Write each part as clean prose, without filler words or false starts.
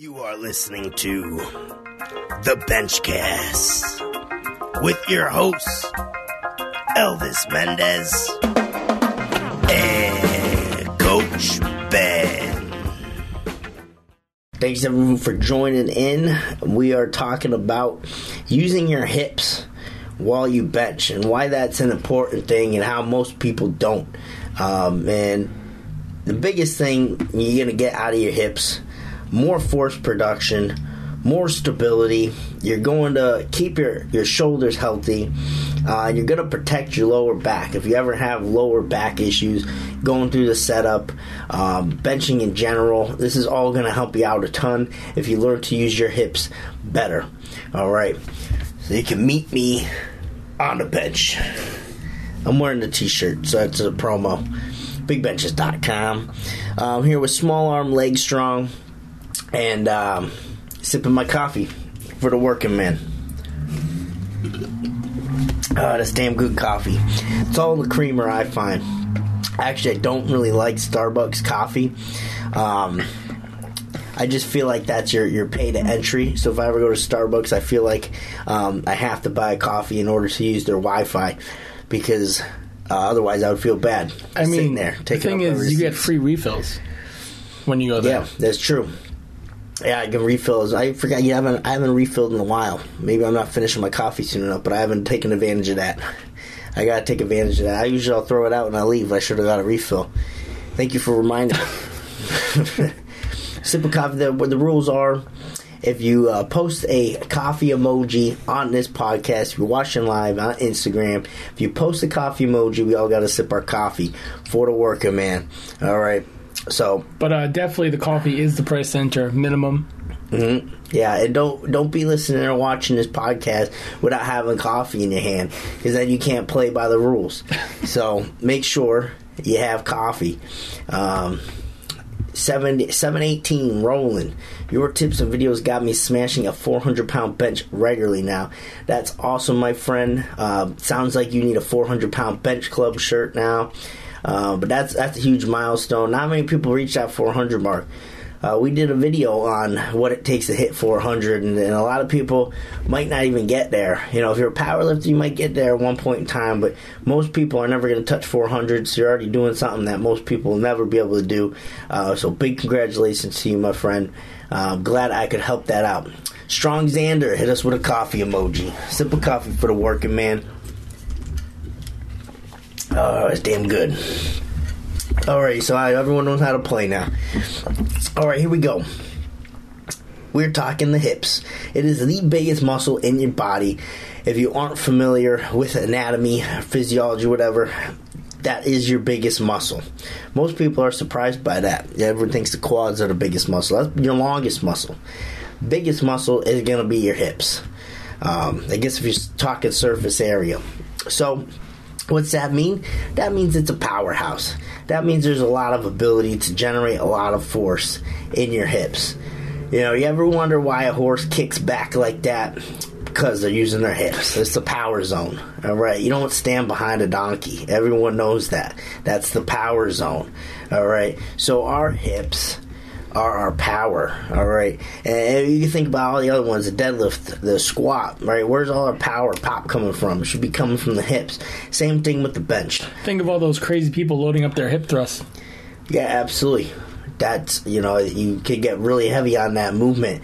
You are listening to The Benchcast with your hosts, Elvis Mendez and Coach Ben. Thanks everyone for joining in. We are talking about using your hips while you bench and why that's an important thing and how most people don't. And the biggest thing you're going to get out of your hips: more force production, more stability. You're going to keep your shoulders healthy. You're going to protect your lower back. If you ever have lower back issues, going through the setup, benching in general, this is all going to help you out a ton if you learn to use your hips better. All right, so you can meet me on the bench. I'm wearing the t-shirt, so that's a promo. Bigbenches.com. I'm here with Small Arm Leg Strong. And sipping my coffee for the working man. That's damn good coffee. It's all the creamer I find. Actually, I don't really like Starbucks coffee. I just feel like that's your pay to entry. So if I ever go to Starbucks, I feel like I have to buy a coffee in order to use their Wi-Fi, because otherwise I would feel bad. I mean, there, the thing is, you get free refills when you go there. Yeah, that's true. Yeah, I can refill. I forgot. Yeah, I haven't refilled in a while. Maybe I'm not finishing my coffee soon enough, but I haven't taken advantage of that. I gotta take advantage of that. I'll throw it out when I leave. I should have got a refill. Thank you for reminding me. Sip of coffee. The rules are: if you post a coffee emoji on this podcast, if you're watching live on Instagram, if you post a coffee emoji, we all gotta sip our coffee for the working man. All right. So, but definitely the coffee is the price center minimum. Mm-hmm. Yeah, and don't be listening or watching this podcast without having coffee in your hand, because then you can't play by the rules. So make sure you have coffee. 718 rolling. Your tips and videos got me smashing a 400-pound bench regularly now. That's awesome, my friend. Sounds like you need a 400-pound bench club shirt now. But that's a huge milestone. Not many people reach that 400 mark. We did a video on what it takes to hit 400, and a lot of people might not even get there. You know, if you're a powerlifter, you might get there at one point in time, but most people are never going to touch 400, so you're already doing something that most people will never be able to do. So big congratulations to you, my friend. I'm glad I could help that out. Strong Xander hit us with a coffee emoji. Sip of coffee for the working man. Oh, it's damn good. Alright, so everyone knows how to play now. Alright, here we go. We're talking the hips. It is the biggest muscle in your body. If you aren't familiar with anatomy, physiology, whatever, that is your biggest muscle. Most people are surprised by that. Everyone thinks the quads are the biggest muscle. That's your longest muscle. Biggest muscle is going to be your hips. I guess if you're talking surface area. So, what's that mean? That means it's a powerhouse. That means there's a lot of ability to generate a lot of force in your hips. You know, you ever wonder why a horse kicks back like that? Because they're using their hips. It's the power zone. All right, you don't stand behind a donkey. Everyone knows that. That's the power zone. All right, so our hips are our power, all right? And you think about all the other ones, the deadlift, the squat, right? Where's all our power pop coming from? It should be coming from the hips. Same thing with the bench. Think of all those crazy people loading up their hip thrusts. Yeah, absolutely. That's, you know, you could get really heavy on that movement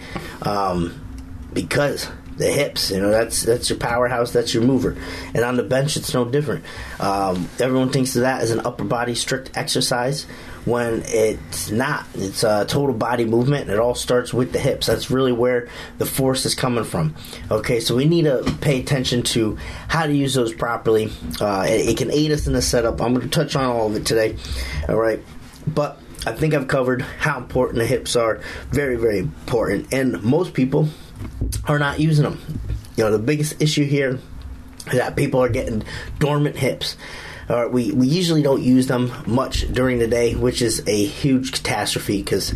because the hips, you know, that's your powerhouse, that's your mover. And on the bench, it's no different. Everyone thinks of that as an upper body strict exercise, when it's not. It's a total body movement, and it all starts with the hips. That's really where the force is coming from. Okay, so we need to pay attention to how to use those properly. It can aid us in the setup. I'm going to touch on all of it today. All right, but I think I've covered how important the hips are. Very, very important, and most people are not using them. You know, the biggest issue here is that people are getting dormant hips. We usually don't use them much during the day, which is a huge catastrophe, because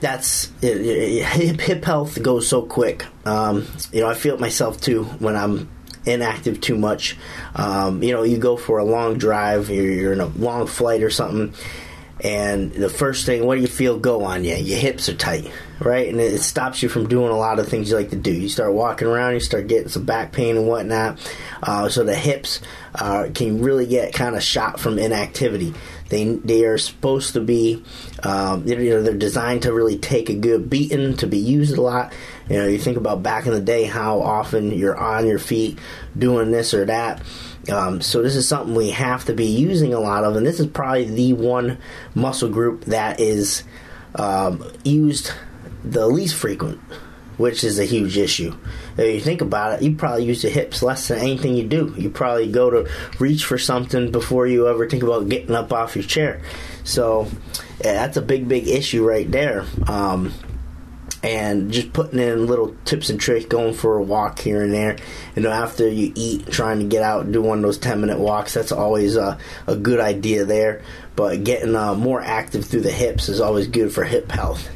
that's hip health goes so quick. You know, I feel it myself too when I'm inactive too much. You know, you go for a long drive, you're in a long flight or something, And the first thing, what do you feel go on you? Your hips are tight, right? And it stops you from doing a lot of things you like to do. You start walking around, you start getting some back pain and whatnot. So the hips can really get kind of shot from inactivity. They are supposed to be, they're designed to really take a good beating, to be used a lot. You know, you think about back in the day how often you're on your feet doing this or that. So this is something we have to be using a lot of, and this is probably the one muscle group that is used the least frequent, which is a huge issue. If you think about it, you probably use the hips less than anything you do. You probably go to reach for something before you ever think about getting up off your chair. So yeah, that's a big, big issue right there. And just putting in little tips and tricks, going for a walk here and there. You know, after you eat, trying to get out and do one of those 10-minute walks, that's always a good idea there. But getting more active through the hips is always good for hip health.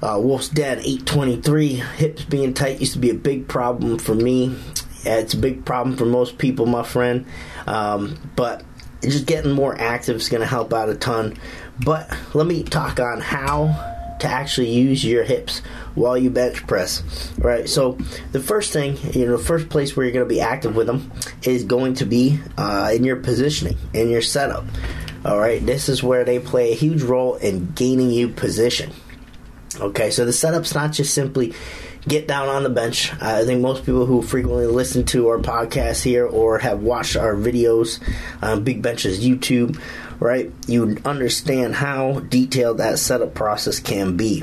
Wolf's Dad, 823, hips being tight used to be a big problem for me. Yeah, it's a big problem for most people, my friend. But just getting more active is going to help out a ton. But let me talk on how to actually use your hips while you bench press, right? So the first thing, the first place where you're going to be active with them is going to be in your positioning, in your setup, all right? This is where they play a huge role in gaining you position, okay? So the setup's not just simply get down on the bench. I think most people who frequently listen to our podcast here or have watched our videos on Big Benches YouTube, right, you understand how detailed that setup process can be.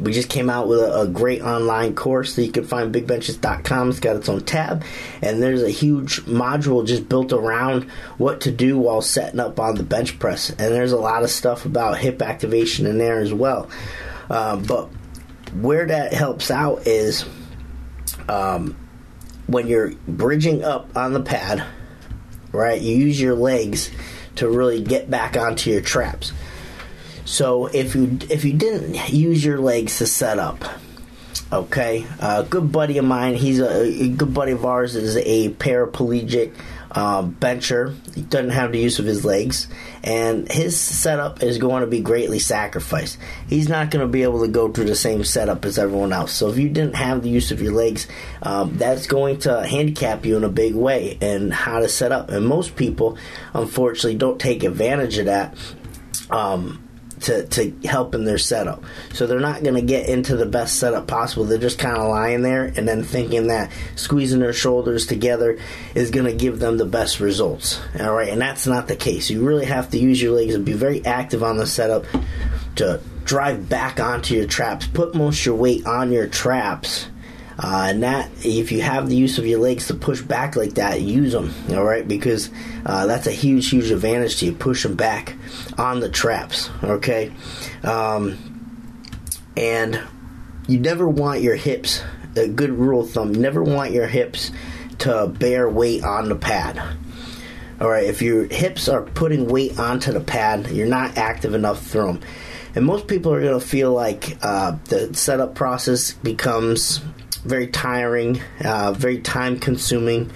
We just came out with a great online course that you can find Bigbenches.com. It's got its own tab, and there's a huge module just built around what to do while setting up on the bench press, and there's a lot of stuff about hip activation in there as well. But where that helps out is when you're bridging up on the pad, right, you use your legs to really get back onto your traps. So if you didn't use your legs to set up, okay, a good buddy of mine, he's a good buddy of ours, is a paraplegic bencher. He doesn't have the use of his legs, and his setup is going to be greatly sacrificed. He's not going to be able to go through the same setup as everyone else. So if you didn't have the use of your legs, that's going to handicap you in a big way in how to set up. And most people, unfortunately, don't take advantage of that to help in their setup. So they're not going to get into the best setup possible. They're just kind of lying there and then thinking that squeezing their shoulders together is going to give them the best results. All right, and that's not the case. You really have to use your legs and be very active on the setup to drive back onto your traps. Put most of your weight on your traps. And that, if you have the use of your legs to push back like that, use them, all right? Because that's a huge, huge advantage to you, pushing back on the traps, okay? And you never want your hips, a good rule of thumb, you never want your hips to bear weight on the pad. All right, if your hips are putting weight onto the pad, you're not active enough through them. And most people are going to feel like the setup process becomes very tiring, very time-consuming,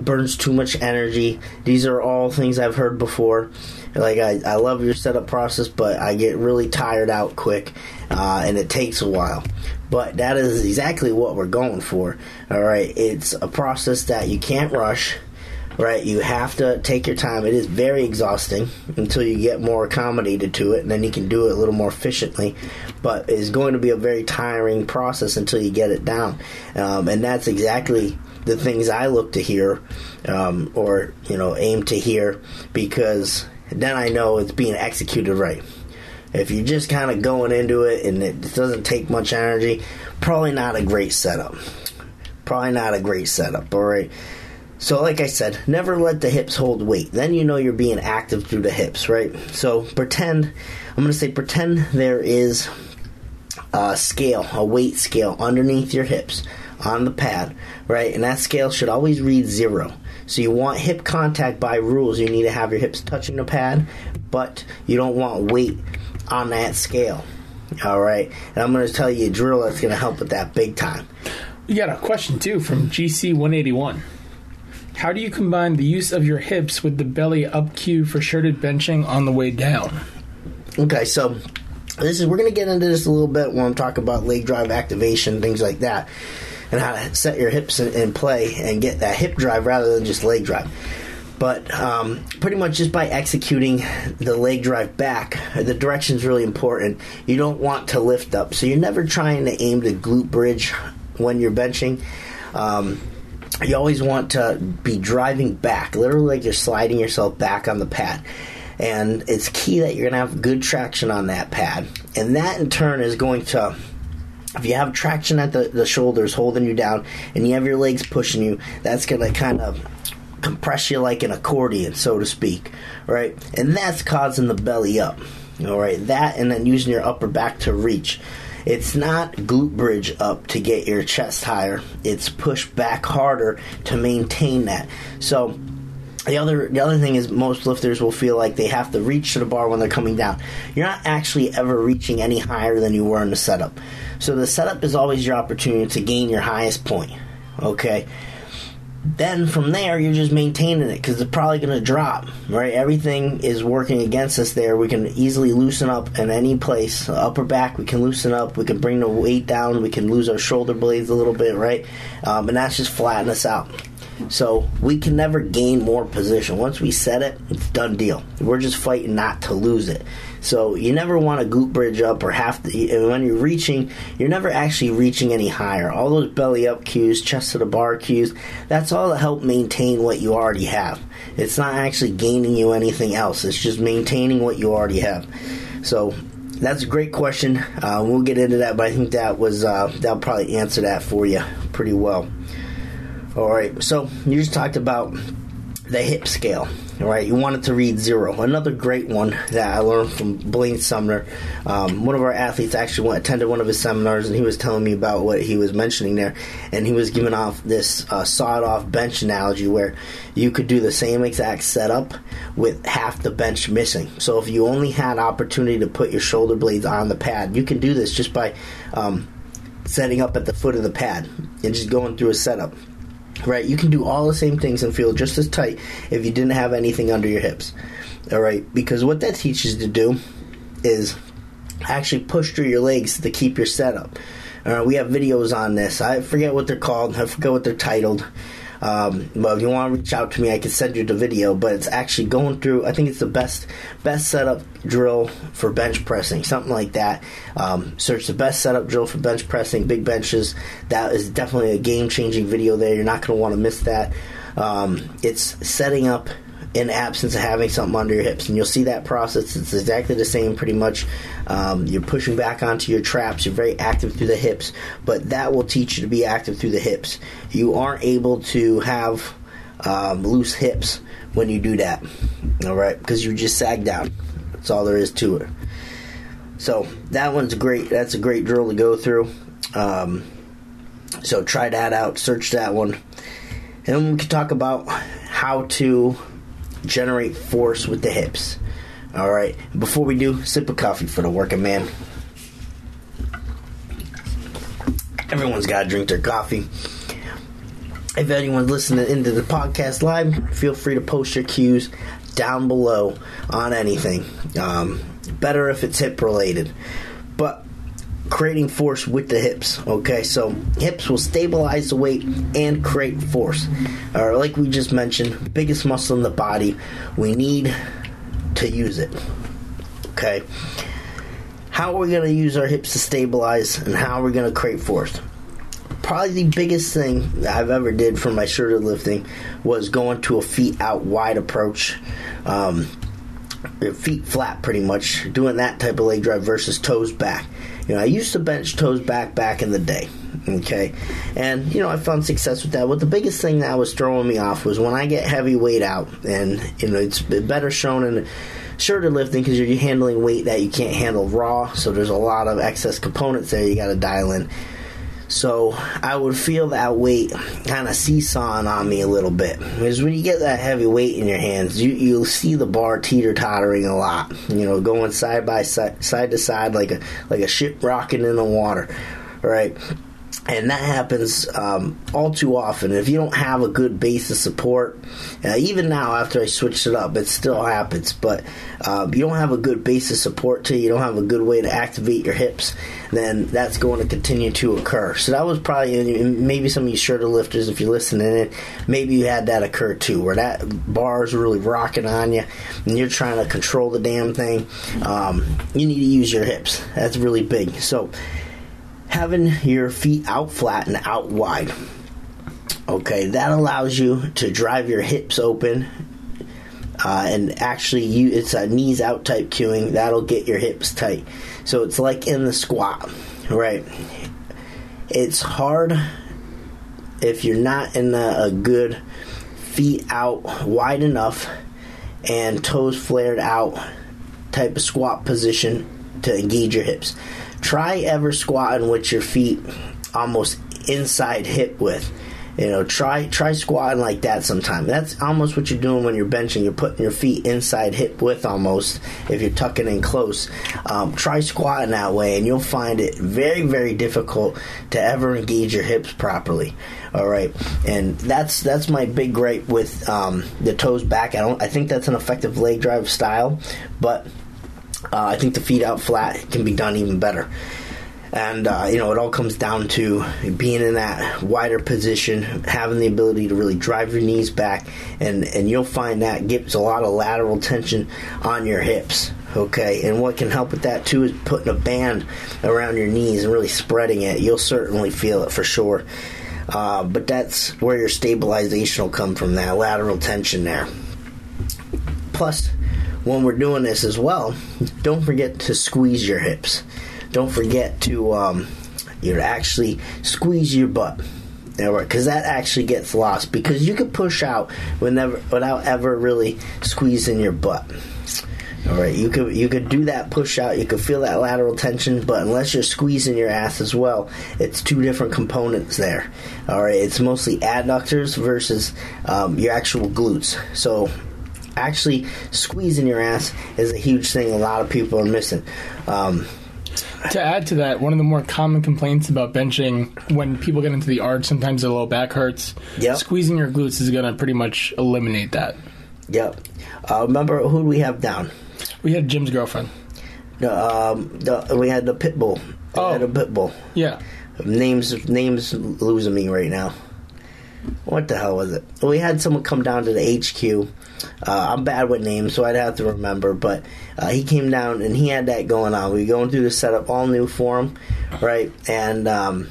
burns too much energy. These are all things I've heard before. Like, I love your setup process, but I get really tired out quick, and it takes a while. But that is exactly what we're going for, all right? It's a process that you can't rush, right? You have to take your time. It is very exhausting until you get more accommodated to it, and then you can do it a little more efficiently. But it's going to be a very tiring process until you get it down. And that's exactly the things I look to hear or aim to hear, because then I know it's being executed right. If you're just kind of going into it and it doesn't take much energy, probably not a great setup. All right. So like I said, never let the hips hold weight. Then you know you're being active through the hips, right? So pretend there is a scale, a weight scale underneath your hips on the pad, right? And that scale should always read 0. So you want hip contact by rules. You need to have your hips touching the pad, but you don't want weight on that scale, all right? And I'm going to tell you a drill that's going to help with that big time. We got a question, too, from GC181. How do you combine the use of your hips with the belly up cue for shirted benching on the way down? Okay, so this is, we're going to get into this a little bit when I'm talking about leg drive activation, things like that, and how to set your hips in play and get that hip drive rather than just leg drive. But pretty much just by executing the leg drive back, the direction is really important. You don't want to lift up. So you're never trying to aim to glute bridge when you're benching. You always want to be driving back, literally like you're sliding yourself back on the pad. And it's key that you're going to have good traction on that pad. And that in turn is going to... If you have traction at the shoulders holding you down and you have your legs pushing you, that's going to kind of... compress you like an accordion, so to speak, right? And that's causing the belly up, all right? That and then using your upper back to reach. It's not glute bridge up to get your chest higher. It's push back harder to maintain that. So the other thing is most lifters will feel like they have to reach to the bar when they're coming down. You're not actually ever reaching any higher than you were in the setup. So the setup is always your opportunity to gain your highest point, okay? Then from there, you're just maintaining it because it's probably going to drop, right? Everything is working against us there. We can easily loosen up in any place. Upper back, we can loosen up. We can bring the weight down. We can lose our shoulder blades a little bit, right? And that's just flattening us out. So we can never gain more position. Once we set it, it's done deal. We're just fighting not to lose it. So you never want to glute bridge up or have to. And when you're reaching, you're never actually reaching any higher. All those belly up cues, chest to the bar cues, that's all to help maintain what you already have. It's not actually gaining you anything else. It's just maintaining what you already have. So that's a great question. We'll get into that, but I think that was that'll probably answer that for you pretty well. All right, so you just talked about the hip scale, right? You want it to read 0. Another great one that I learned from Blaine Sumner. One of our athletes actually attended one of his seminars, and he was telling me about what he was mentioning there, and he was giving off this sawed-off bench analogy where you could do the same exact setup with half the bench missing. So if you only had opportunity to put your shoulder blades on the pad, you can do this just by setting up at the foot of the pad and just going through a setup. Right, you can do all the same things and feel just as tight if you didn't have anything under your hips. All right, because what that teaches you to do is actually push through your legs to keep your setup. All right, we have videos on this. I forget what they're called. I forget what they're titled. But if you want to reach out to me, I can send you the video. But it's actually going through, I think it's the best setup drill for bench pressing, something like that. Search the best setup drill for bench pressing, Big Benches. That is definitely a game-changing video there. You're not going to want to miss that. It's setting up in absence of having something under your hips. And you'll see that process. It's exactly the same pretty much. You're pushing back onto your traps. You're very active through the hips. But that will teach you to be active through the hips. You aren't able to have loose hips when you do that. All right? Because you just sag down. That's all there is to it. So that one's great. That's a great drill to go through. So try that out. Search that one. And then we can talk about how to generate force with the hips. All right. Before we do, sip of coffee for the working man. Everyone's got to drink their coffee. If anyone's listening into the podcast live, feel free to post your cues down below on anything. Better if it's hip related. But creating force with the hips, okay? So hips will stabilize the weight and create force. Like we just mentioned, biggest muscle in the body, we need to use it, okay? How are we going to use our hips to stabilize, and how are we going to create force? Probably the biggest thing I've ever did for my shirted lifting was going to a feet out wide approach, feet flat pretty much, doing that type of leg drive versus toes back. You know, I used to bench toes back in the day, okay? And, you know, I found success with that. But the biggest thing that was throwing me off was when I get heavy weight out, and, you know, it's better shown in shirted lifting because you're handling weight that you can't handle raw, so there's a lot of excess components there you got to dial in. So I would feel that weight kind of seesawing on me a little bit. Because when you get that heavy weight in your hands, you'll see the bar teeter-tottering a lot. You know, going side by side, side to side like a ship rocking in the water, right? And that happens all too often. If you don't have a good base of support, even now after I switched it up, it still happens. But you don't have a good base of support till you don't have a good way to activate your hips, then that's going to continue to occur. So that was probably, maybe some of you shoulder lifters, if you're listening, maybe you had that occur too, where that bar's really rocking on you and you're trying to control the damn thing. You need to use your hips. That's really big. So having your feet out flat and out wide, okay, that allows you to drive your hips open, and actually it's a knees out type cueing. That'll get your hips tight. So it's like in the squat, right? It's hard if you're not in a good feet out wide enough and toes flared out type of squat position to engage your hips. Try ever squatting with your feet almost inside hip width. You know, try squatting like that sometime. That's almost what you're doing when you're benching. You're putting your feet inside hip width almost if you're tucking in close. Try squatting that way, and you'll find it very, very difficult to ever engage your hips properly. All right, and that's my big gripe with the toes back. I think that's an effective leg drive style, but I think the feet out flat can be done even better. And, it all comes down to being in that wider position, having the ability to really drive your knees back, and you'll find that gives a lot of lateral tension on your hips, okay? And what can help with that, too, is putting a band around your knees and really spreading it. You'll certainly feel it for sure. But that's where your stabilization will come from, that lateral tension there. Plus, when we're doing this as well, don't forget to squeeze your hips. Don't forget to actually squeeze your butt, because that actually gets lost, because you can push out without ever really squeezing your butt. All right, you could do that push out, you could feel that lateral tension, but unless you're squeezing your ass as well, it's two different components there. All right, it's mostly adductors versus your actual glutes. So actually squeezing your ass is a huge thing a lot of people are missing. To add to that, one of the more common complaints about benching when people get into the arch, sometimes their low back hurts. Yep. Squeezing your glutes is going to pretty much eliminate that. Yep. Remember, who do we have down? We had Jim's girlfriend. We had the pit bull. Yeah. Name's losing me right now. What the hell was it? We had someone come down to the HQ. I'm bad with names, so I'd have to remember. But he came down, and he had that going on. We were going through the setup, all new for him, right? And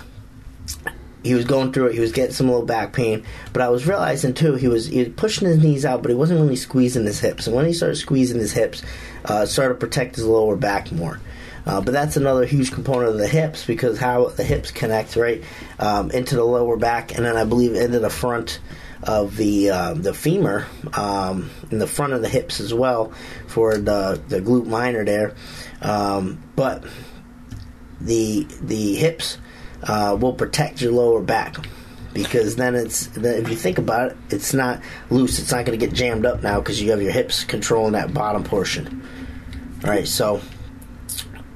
he was going through it. He was getting some low back pain. But I was realizing, too, he was pushing his knees out, but he wasn't really squeezing his hips. And when he started squeezing his hips, it started to protect his lower back more. But that's another huge component of the hips, because how the hips connect, right, into the lower back, and then I believe into the front of the femur, in the front of the hips as well for the glute minor there. But the hips will protect your lower back, because then if you think about it, it's not loose. It's not going to get jammed up now, because you have your hips controlling that bottom portion. All right, so...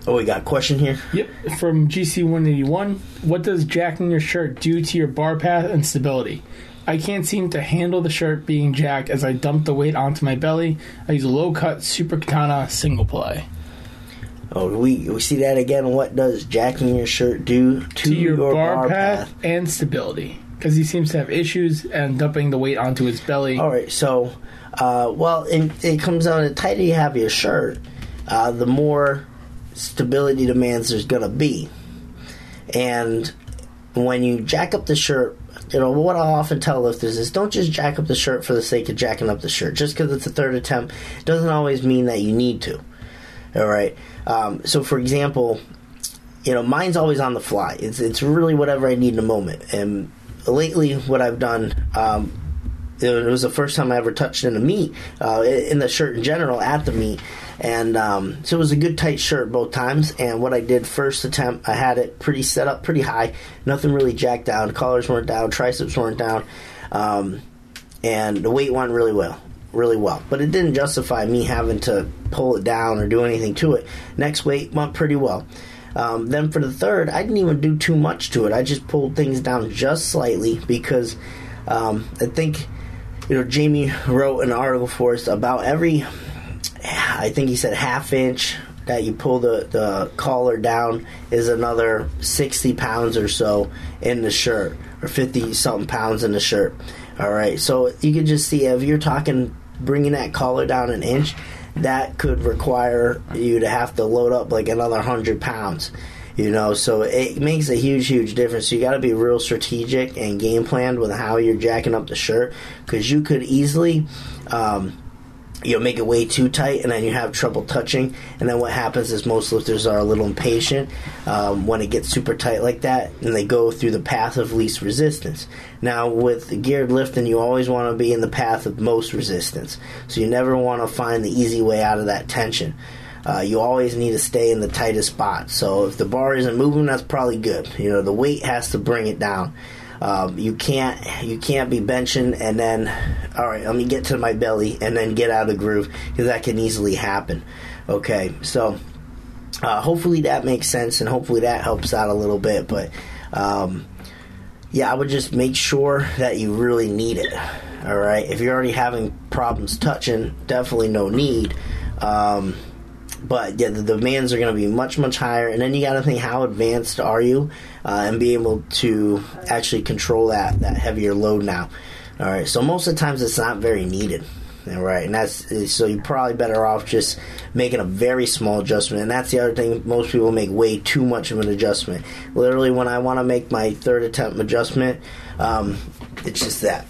Oh, we got a question here? Yep, from GC181. What does jacking your shirt do to your bar path and stability? I can't seem to handle the shirt being jacked as I dump the weight onto my belly. I use a low-cut Super Katana single ply. Oh, we see that again. What does jacking your shirt do to your bar path and stability? Because he seems to have issues and dumping the weight onto his belly. All right, so, it comes down to the tighter you have your shirt, the more... stability demands there's going to be. And when you jack up the shirt, what I often tell lifters is don't just jack up the shirt for the sake of jacking up the shirt. Just because it's a third attempt doesn't always mean that you need to. All right. So, for example, mine's always on the fly. It's really whatever I need in the moment. And lately what I've done, it was the first time I ever touched in a meet, in the shirt in general at the meet. And so it was a good tight shirt both times. And what I did first attempt, I had it pretty set up, pretty high. Nothing really jacked down. Collars weren't down. Triceps weren't down. And the weight went really well. Really well. But it didn't justify me having to pull it down or do anything to it. Next weight went pretty well. Then for the third, I didn't even do too much to it. I just pulled things down just slightly because I think, you know, Jamie wrote an article for us about every, I think he said half inch that you pull the collar down is another 60 pounds or so in the shirt, or 50 something pounds in the shirt. All right, so you can just see if you're talking bringing that collar down an inch, that could require you to have to load up like another 100 pounds, you know. So it makes a huge, huge difference. So you got to be real strategic and game planned with how you're jacking up the shirt, because you could easily, you know, make it way too tight, and then you have trouble touching. And then what happens is most lifters are a little impatient when it gets super tight like that, and they go through the path of least resistance. Now, with geared lifting, you always want to be in the path of most resistance. So you never want to find the easy way out of that tension. You always need to stay in the tightest spot. So if the bar isn't moving, that's probably good. You know, the weight has to bring it down. You can't be benching and then, all right, let me get to my belly and then get out of the groove, because that can easily happen. Okay, so hopefully that makes sense, and hopefully that helps out a little bit. But yeah, I would just make sure that you really need it. All right, if you're already having problems touching, definitely no need. But yeah, the demands are going to be much, much higher. And then you got to think, how advanced are you, and be able to actually control that heavier load now. All right, so most of the times it's not very needed. All right, and that's, so you're probably better off just making a very small adjustment. And that's the other thing, most people make way too much of an adjustment. Literally, when I want to make my third attempt adjustment, it's just that.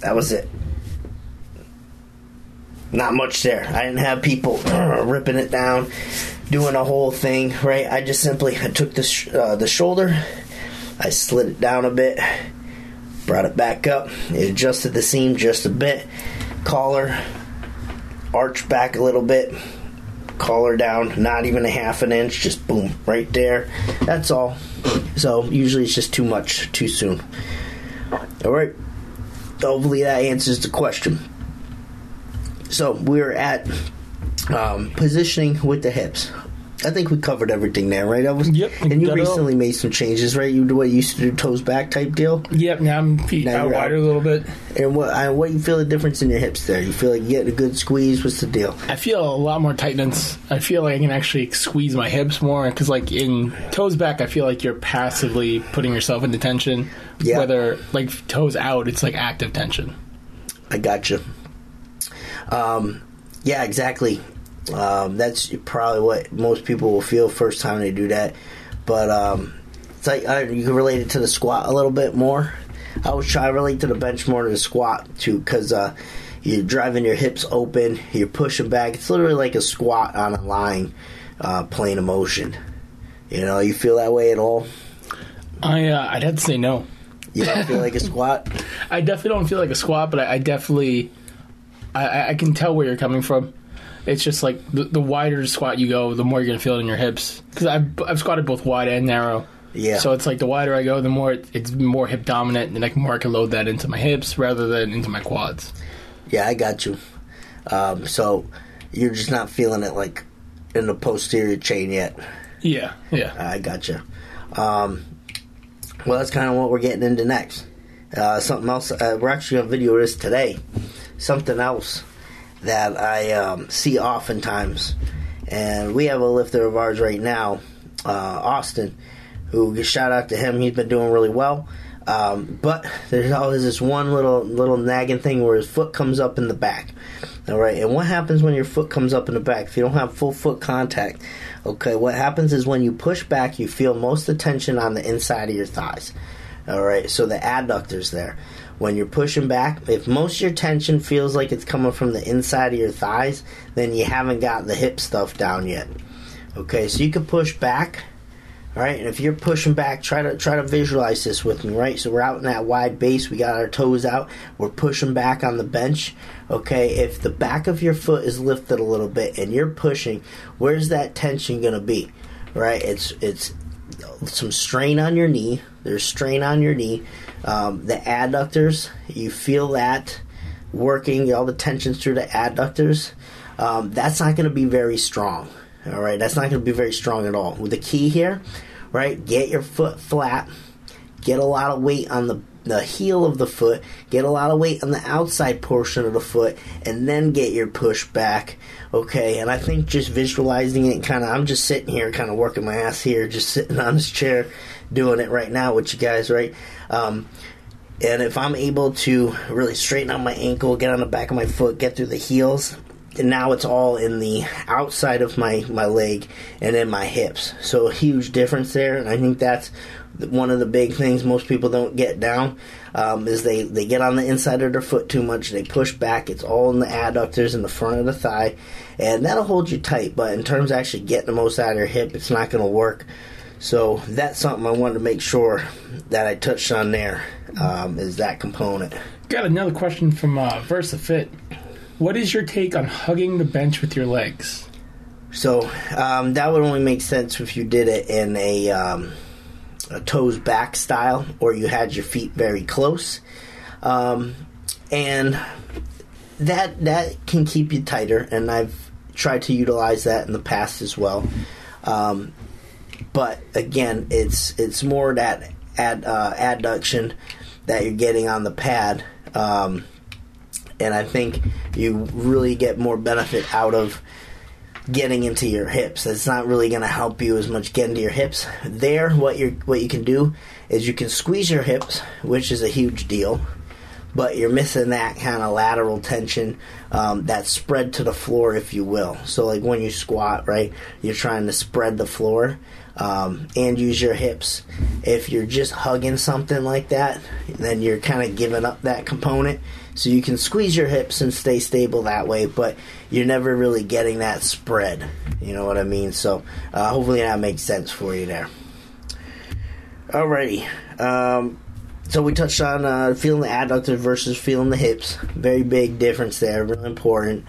That was it. Not much there. I didn't have people ripping it down, doing a whole thing, right? I just simply took the shoulder, I slid it down a bit, brought it back up, adjusted the seam just a bit, collar, arch back a little bit, collar down, not even a half an inch, just boom, right there. That's all. So usually it's just too much too soon. All right. Hopefully that answers the question. So we're at positioning with the hips. I think we covered everything there, right? Yep. And you recently made some changes, right? You used to do toes back type deal? Yep, now I'm feet out wider a little bit. And what you feel the difference in your hips there? You feel like you get a good squeeze? What's the deal? I feel a lot more tightness. I feel like I can actually squeeze my hips more, because like in toes back, I feel like you're passively putting yourself into tension. Yeah. Whether like toes out, it's like active tension. I gotcha. Yeah, exactly. That's probably what most people will feel first time they do that. But it's like you can relate it to the squat a little bit more. I always try to relate to the bench more to the squat too, because you're driving your hips open, you're pushing back. It's literally like a squat on a lying plane of motion. You know, you feel that way at all? I'd have to say no. You don't feel like a squat? I definitely don't feel like a squat, but I definitely... I can tell where you're coming from. It's just like the wider squat you go, the more you're going to feel it in your hips. Because I've squatted both wide and narrow. Yeah. So it's like the wider I go, the more it's more hip dominant, and the more I can load that into my hips rather than into my quads. Yeah, I got you. So you're just not feeling it like in the posterior chain yet. Yeah, yeah. I got you. Well, that's kind of what we're getting into next. Something else. We're actually going to video this today. Something else that I see oftentimes, and we have a lifter of ours right now, Austin, who, shout out to him, he's been doing really well, but there's always this one little nagging thing where his foot comes up in the back. All right, and what happens when your foot comes up in the back? If you don't have full foot contact, okay, what happens is when you push back, you feel most of the tension on the inside of your thighs. All right, so the adductors there. When you're pushing back, if most of your tension feels like it's coming from the inside of your thighs, then you haven't got the hip stuff down yet. Okay, so you can push back, all right? And if you're pushing back, try to visualize this with me, right? So we're out in that wide base. We got our toes out. We're pushing back on the bench, okay? If the back of your foot is lifted a little bit and you're pushing, where's that tension going to be, right? It's some strain on your knee. There's strain on your knee. The adductors, you feel that working, all the tensions through the adductors. That's not going to be very strong. All right, that's not going to be very strong at all. With the key here, right, get your foot flat, get a lot of weight on the heel of the foot, get a lot of weight on the outside portion of the foot, and then get your push back, okay? And I think just visualizing it, kind of, I'm just sitting here, kind of working my ass here, just sitting on this chair, doing it right now with you guys, right? And if I'm able to really straighten out my ankle, get on the back of my foot, get through the heels, and now it's all in the outside of my leg and in my hips. So a huge difference there, and I think that's one of the big things most people don't get down, is they get on the inside of their foot too much. They push back. It's all in the adductors in the front of the thigh, and that'll hold you tight. But in terms of actually getting the most out of your hip, it's not going to work. So that's something I wanted to make sure that I touched on there, is that component. Got another question from VersaFit. What is your take on hugging the bench with your legs? So that would only make sense if you did it in a toes back style, or you had your feet very close. And that can keep you tighter, and I've tried to utilize that in the past as well. But again, it's more that adduction that you're getting on the pad, and I think you really get more benefit out of getting into your hips. It's not really going to help you as much get into your hips. There, what you can do is you can squeeze your hips, which is a huge deal, but you're missing that kind of lateral tension, that spread to the floor, if you will. So like when you squat, right, you're trying to spread the floor, and use your hips. If you're just hugging something like that, then you're kind of giving up that component. So you can squeeze your hips and stay stable that way, but you're never really getting that spread. You know what I mean? So hopefully that makes sense for you there. Alrighty. So we touched on feeling the adductors versus feeling the hips. Very big difference there. Really important.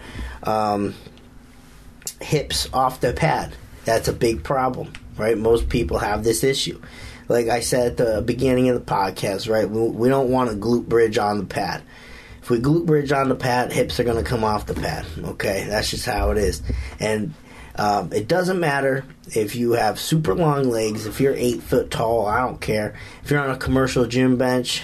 Hips off the pad. That's a big problem, right? Most people have this issue. Like I said at the beginning of the podcast, right? We don't want a glute bridge on the pad. If we glute bridge on the pad, hips are going to come off the pad. Okay, that's just how it is. And it doesn't matter if you have super long legs, if you're 8 foot tall, I don't care. If you're on a commercial gym bench,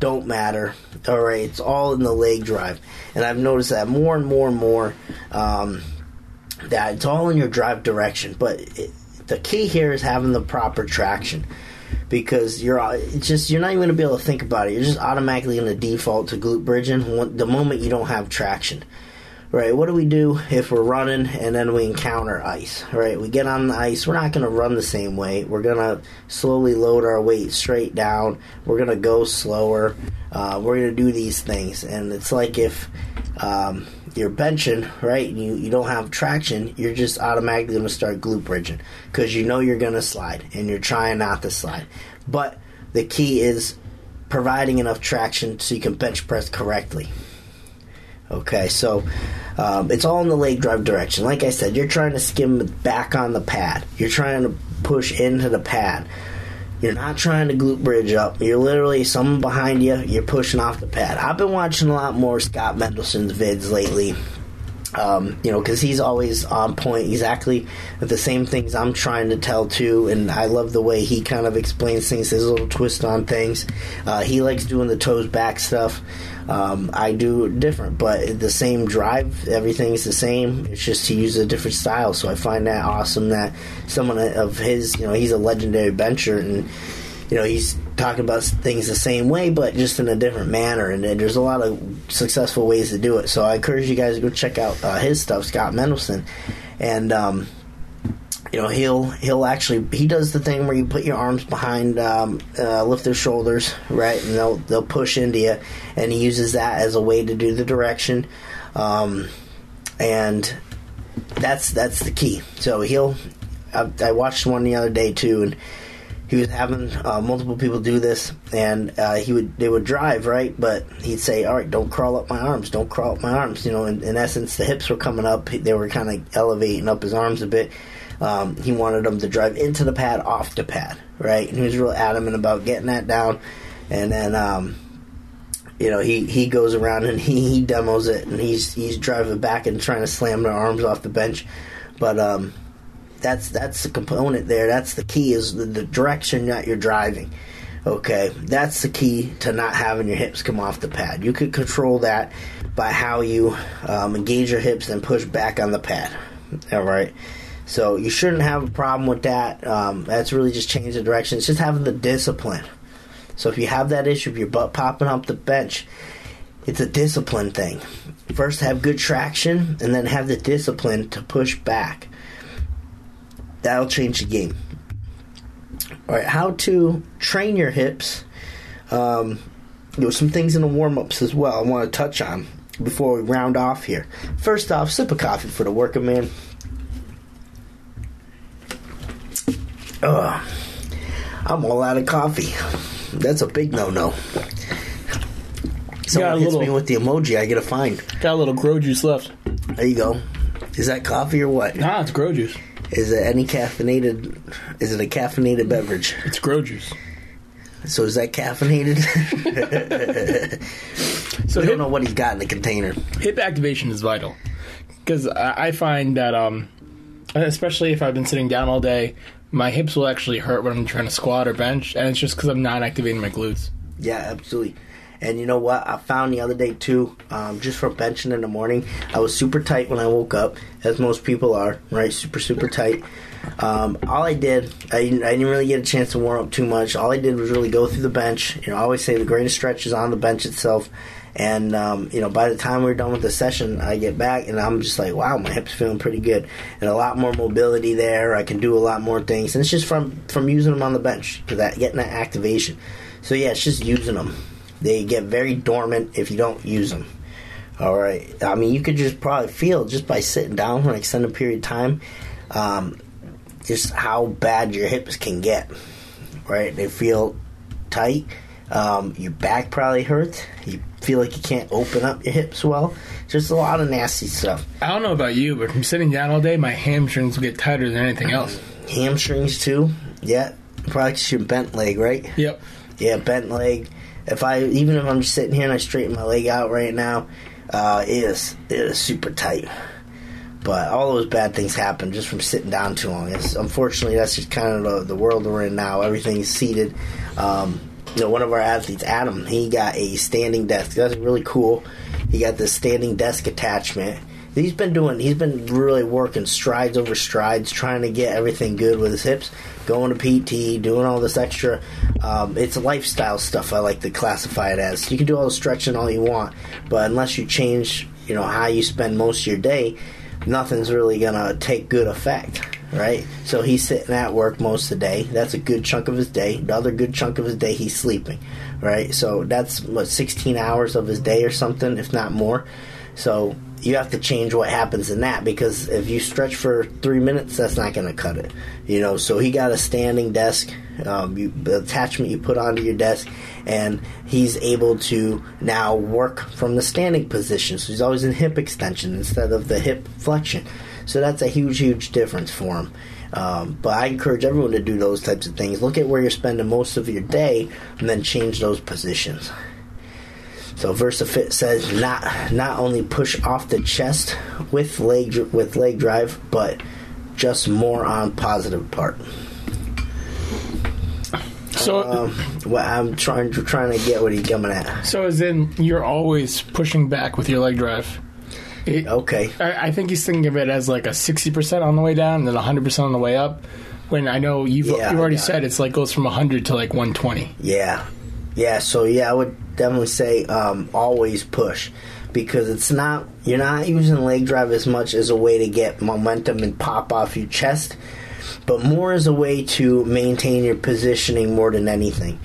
don't matter. All right, it's all in the leg drive. And I've noticed that more and more and more, that it's all in your drive direction. But the key here is having the proper traction, because you're not even going to be able to think about it. You're just automatically going to default to glute bridging the moment you don't have traction. Right, what do we do if we're running and then we encounter ice? Right, we get on the ice. We're not going to run the same way. We're going to slowly load our weight straight down. We're going to go slower. We're going to do these things. And it's like if you're benching, right, and you don't have traction, you're just automatically going to start glute bridging because you know you're going to slide and you're trying not to slide. But the key is providing enough traction so you can bench press correctly. Okay, so it's all in the leg drive direction. Like I said, you're trying to skim back on the pad. You're trying to push into the pad. You're not trying to glute bridge up. You're literally, someone behind you, you're pushing off the pad. I've been watching a lot more Scott Mendelson's vids lately, because he's always on point exactly with the same things I'm trying to tell too, and I love the way he kind of explains things, his little twist on things. He likes doing the toes back stuff. I do different, but the same drive, everything's the same. It's just he uses a different style. So I find that awesome that someone of his, he's a legendary bencher, and he's talking about things the same way, but just in a different manner. And there's a lot of successful ways to do it. So I encourage you guys to go check out his stuff, Scott Mendelson, and he'll actually, he does the thing where you put your arms behind, lift their shoulders, right, and they'll push into you, and he uses that as a way to do the direction, and that's the key. So I watched one the other day too, and he was having multiple people do this, and they would drive, right? But he'd say, all right, don't crawl up my arms, don't crawl up my arms. In essence, the hips were coming up. They were kind of elevating up his arms a bit. He wanted them to drive into the pad, off the pad, right? And he was real adamant about getting that down. And then, he goes around and he demos it, and he's driving back and trying to slam their arms off the bench. But That's the component there. That's the key, is the direction that you're driving. Okay, that's the key to not having your hips come off the pad. You could control that by how you engage your hips and push back on the pad. All right, so you shouldn't have a problem with that. That's really just change the direction. It's just having the discipline. So if you have that issue of your butt popping up the bench, it's a discipline thing. First, have good traction, and then have the discipline to push back. That'll change the game. All right, how to train your hips. There's some things in the warm-ups as well I want to touch on before we round off here. First off, sip of coffee for the working man. Ugh, I'm all out of coffee. That's a big no-no. Someone hits me with the emoji, I get a fine. Got a little grow juice left. There you go. Is that coffee or what? Nah, it's grow juice. Is it any caffeinated? Is it a caffeinated beverage? It's grow juice. So is that caffeinated? So we don't know what he's got in the container. Hip activation is vital, because I find that, especially if I've been sitting down all day, my hips will actually hurt when I'm trying to squat or bench, and it's just because I'm not activating my glutes. Yeah, absolutely. And you know what? I found the other day, too, just from benching in the morning, I was super tight when I woke up, as most people are, right? Super, super tight. All I did, I didn't really get a chance to warm up too much. All I did was really go through the bench. You know, I always say the greatest stretch is on the bench itself. And, you know, by the time we're done with the session, I get back, and I'm just like, wow, my hips feeling pretty good. And a lot more mobility there. I can do a lot more things. And it's just from using them on the bench, to that, getting that activation. So, yeah, it's just using them. They get very dormant if you don't use them. All right. I mean, you could just probably feel just by sitting down for an extended period of time, just how bad your hips can get. Right? They feel tight. Your back probably hurts. You feel like you can't open up your hips well. Just a lot of nasty stuff. I don't know about you, but from sitting down all day, my hamstrings get tighter than anything else. Hamstrings, too? Yeah. Probably because your bent leg, right? Yep. Yeah, bent leg. Even if I'm just sitting here and I straighten my leg out right now, it is super tight. But all those bad things happen just from sitting down too long. Unfortunately, that's just kind of the world we're in now. Everything's seated. You know, one of our athletes, Adam, he got a standing desk. That's really cool. He got this standing desk attachment. He's been really working strides over strides, trying to get everything good with his hips, going to PT, doing all this extra. It's lifestyle stuff, I like to classify it as. You can do all the stretching all you want, but unless you change, you know, how you spend most of your day, nothing's really going to take good effect, right? So he's sitting at work most of the day. That's a good chunk of his day. The other good chunk of his day, he's sleeping, right? So that's, 16 hours of his day or something, if not more. So you have to change what happens in that, because if you stretch for 3 minutes, that's not going to cut it. You know, so he got a standing desk, the attachment you put onto your desk, and he's able to now work from the standing position. So he's always in hip extension instead of the hip flexion. So that's a huge, huge difference for him. But I encourage everyone to do those types of things. Look at where you're spending most of your day and then change those positions. So VersaFit says not only push off the chest with leg drive, but just more on positive part. So I'm trying to get what he's coming at. So as in, you're always pushing back with your leg drive. Okay. I think he's thinking of it as like a 60% on the way down and then 100% on the way up. When I know you've already said it's like goes from 100 to like 120. Yeah. Yeah, so yeah, I would definitely say always push, because you're not using leg drive as much as a way to get momentum and pop off your chest, but more as a way to maintain your positioning more than anything,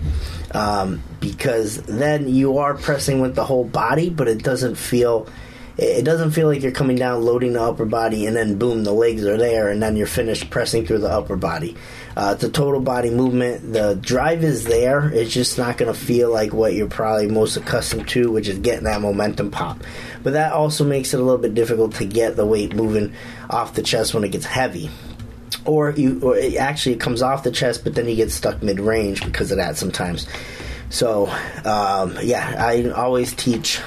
because then you are pressing with the whole body, but it doesn't feel like you're coming down, loading the upper body, and then boom, the legs are there, and then you're finished pressing through the upper body. It's a total body movement. The drive is there. It's just not going to feel like what you're probably most accustomed to, which is getting that momentum pop. But that also makes it a little bit difficult to get the weight moving off the chest when it gets heavy. Or it actually comes off the chest, but then you get stuck mid-range because of that sometimes. So, yeah, I always teach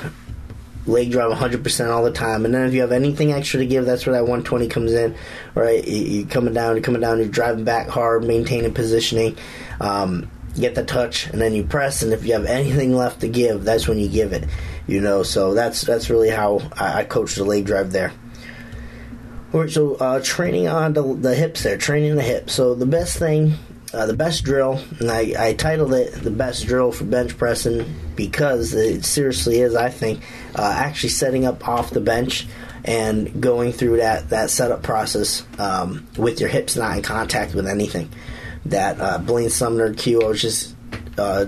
leg drive 100% all the time. And then if you have anything extra to give, that's where that 120 comes in, right? You're coming down, you're driving back hard, maintaining positioning, get the touch, and then you press. And if you have anything left to give, that's when you give it, you know. So that's really how I coach the leg drive there. All right, so training on the hips there, training the hips. So the best thing, the best drill, and I titled it the best drill for bench pressing because it seriously is, I think, actually setting up off the bench and going through that setup process with your hips not in contact with anything. That Blaine Sumner Q I was just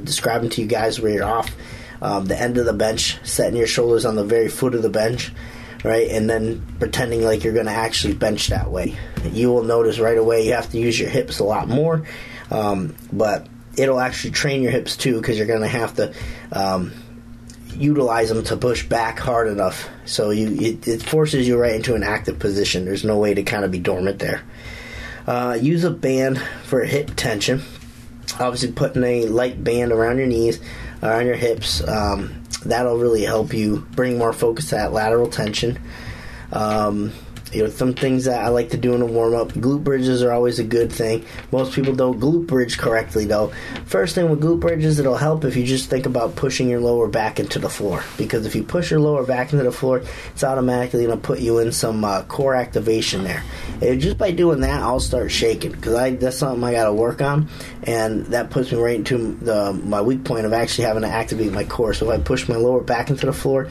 describing to you guys where you're off the end of the bench, setting your shoulders on the very foot of the bench, right, and then pretending like you're going to actually bench that way. You will notice right away you have to use your hips a lot more, but it'll actually train your hips too because you're going to have to utilize them to push back hard enough. So it forces you right into an active position. There's no way to kind of be dormant there. Use a band for hip tension. Obviously putting a light band around your knees, around your hips, that'll really help you bring more focus to that lateral tension. Some things that I like to do in a warm-up. Glute bridges are always a good thing. Most people don't glute bridge correctly, though. First thing with glute bridges, it'll help if you just think about pushing your lower back into the floor. Because if you push your lower back into the floor, it's automatically going to put you in some core activation there. And just by doing that, I'll start shaking. Because that's something I got to work on. And that puts me right into my weak point of actually having to activate my core. So if I push my lower back into the floor,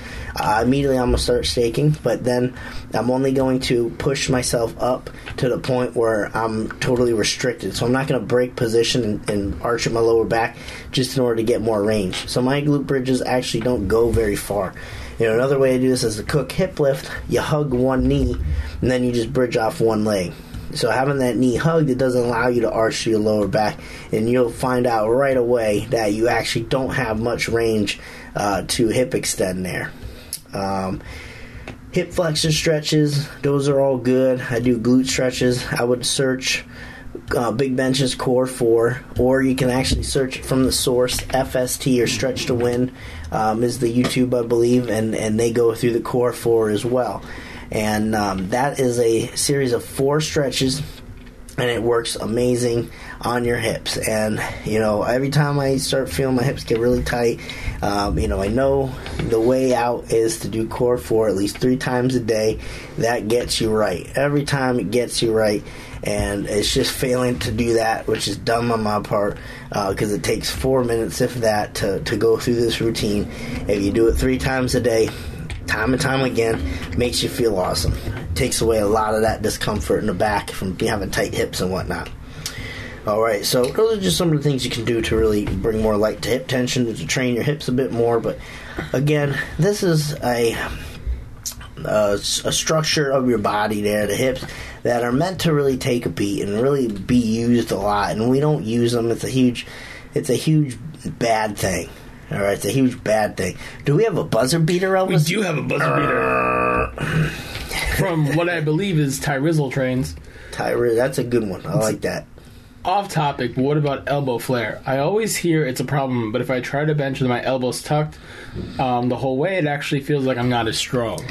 immediately I'm going to start shaking. But then I'm only going to push myself up to the point where I'm totally restricted. So I'm not going to break position and arch at my lower back just in order to get more range. So my glute bridges actually don't go very far. Another way to do this is the cook hip lift. You hug one knee and then you just bridge off one leg. So having that knee hugged, it doesn't allow you to arch to your lower back, and you'll find out right away that you actually don't have much range to hip extend there. Hip flexor stretches, those are all good. I do glute stretches. I would search Big Benches Core 4, or you can actually search from the source, FST or Stretch to Win is the YouTube, I believe, and they go through the Core 4 as well. And that is a series of 4 stretches, and it works amazing on your hips. And, every time I start feeling my hips get really tight, I know the way out is to do Core 4 at least 3 times a day. That gets you right. Every time it gets you right. And it's just failing to do that, which is dumb on my part, because it takes 4 minutes, if that, to go through this routine. If you do it 3 times a day, time and time again, makes you feel awesome. Takes away a lot of that discomfort in the back from having tight hips and whatnot. All right, so those are just some of the things you can do to really bring more light to hip tension, to train your hips a bit more. But again, this is a structure of your body there, the hips, that are meant to really take a beat and really be used a lot. And we don't use them. It's a huge bad thing. All right, it's a huge bad thing. Do we have a buzzer beater, Elvis? We do have a buzzer beater. From what I believe is Tyrizzle Trains. Tyrizzle, that's a good one. I like that. Off topic, but what about elbow flare? I always hear it's a problem, but if I try to bench with my elbows tucked the whole way, it actually feels like I'm not as strong.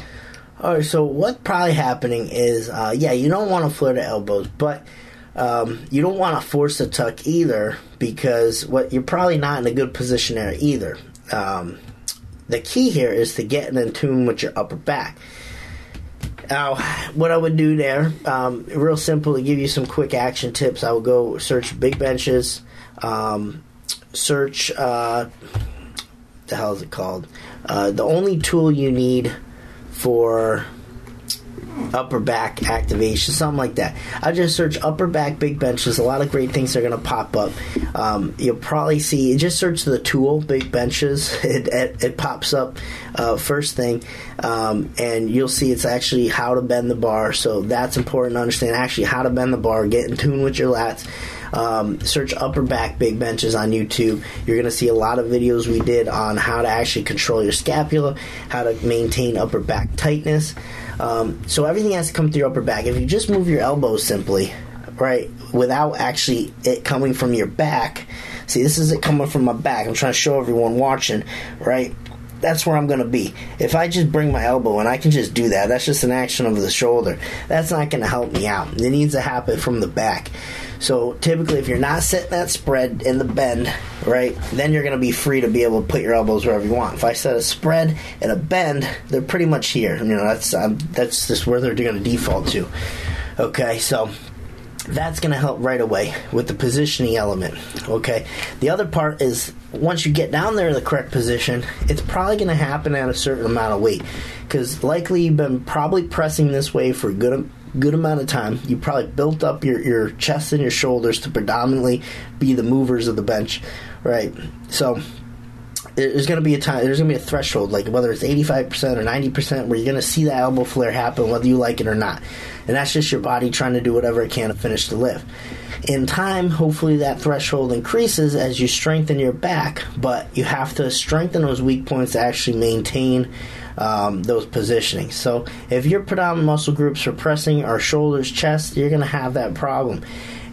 All right, so what's probably happening is, you don't want to flare the elbows, but you don't want to force the tuck either, because you're probably not in a good position there either. The key here is to get in tune with your upper back. Now, what I would do there, real simple, to give you some quick action tips, I would go search Big Benches, search, the hell is it called? The only tool you need for upper back activation, something like that. I just search upper back Big Benches. A lot of great things are going to pop up. You'll probably see, just search the tool Big Benches. It pops up first thing, and you'll see it's actually how to bend the bar. So that's important to understand, actually how to bend the bar, get in tune with your lats. Search upper back Big Benches on YouTube. You're going to see a lot of videos we did on how to actually control your scapula, how to maintain upper back tightness. So everything has to come through your upper back. If you just move your elbows simply, right, without actually it coming from your back. See, this is it coming from my back. I'm trying to show everyone watching, right? that's where I'm going to be. If I just bring my elbow and I can just do that, that's just an action of the shoulder. That's not going to help me out. It needs to happen from the back. So typically if you're not setting that spread in the bend, right, then you're going to be free to be able to put your elbows wherever you want. If I set a spread and a bend, they're pretty much here. You know, that's just where they're going to default to. Okay, so that's going to help right away with the positioning element, okay? The other part is once you get down there in the correct position, it's probably going to happen at a certain amount of weight because likely you've been probably pressing this way for a good amount of time. You probably built up your chest and your shoulders to predominantly be the movers of the bench, right? So there's going to be a time, there's going to be a threshold, like whether it's 85% or 90%, where you're going to see that elbow flare happen, whether you like it or not. And that's just your body trying to do whatever it can to finish the lift. In time, hopefully that threshold increases as you strengthen your back, but you have to strengthen those weak points to actually maintain those positionings. So if your predominant muscle groups are pressing our shoulders, chest, you're going to have that problem.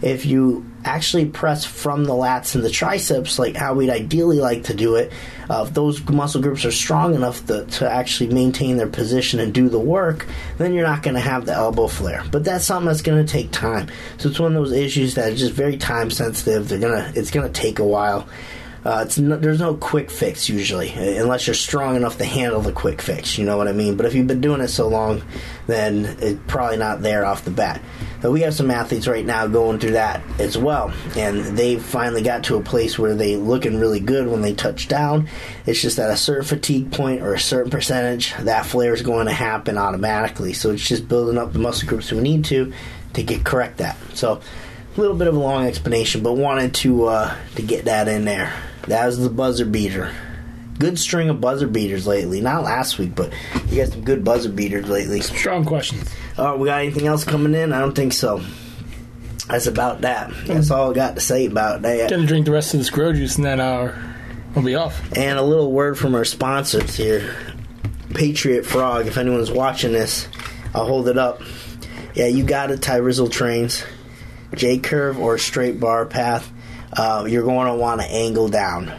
If you actually press from the lats and the triceps, like how we'd ideally like to do it, if those muscle groups are strong enough to actually maintain their position and do the work, then you're not going to have the elbow flare. But that's something that's going to take time. So it's one of those issues that is just very time sensitive. It's going to take a while. There's no quick fix usually, unless you're strong enough to handle the quick fix, you know what I mean? But if you've been doing it so long, then it's probably not there off the bat. Now, we have some athletes right now going through that as well, and they finally got to a place where they're looking really good when they touch down. It's just at a certain fatigue point or a certain percentage, that flare is going to happen automatically. So it's just building up the muscle groups we need to get correct that. So a little bit of a long explanation, but wanted to get that in there. That was the buzzer beater. Good string of buzzer beaters lately. Not last week, but you got some good buzzer beaters lately. Strong questions. All right, we got anything else coming in? I don't think so. That's about that. That's all I got to say about that. Gonna drink the rest of this grow juice in that hour. We'll be off. And a little word from our sponsors here. Patriot Frog. If anyone's watching this, I'll hold it up. Yeah, you got it, Tyrizzle Trains. J-curve or straight bar path. You're going to want to angle down.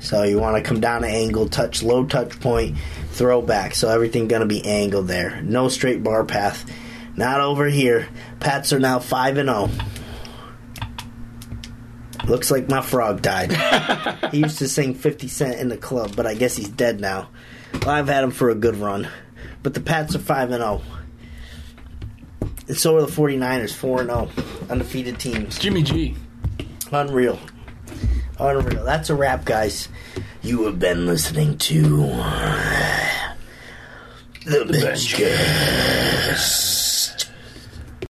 So you want to come down an angle, touch low touch point, throw back. So everything's going to be angled there. No straight bar path. Not over here. Pats are now 5-0. Looks like my frog died. He used to sing 50 Cent in the club, but I guess he's dead now. Well, I've had him for a good run. But the Pats are 5-0. And so are the 49ers, 4-0. Undefeated teams. Jimmy G. Unreal. Unreal. That's a wrap, guys. You have been listening to The Benchcast.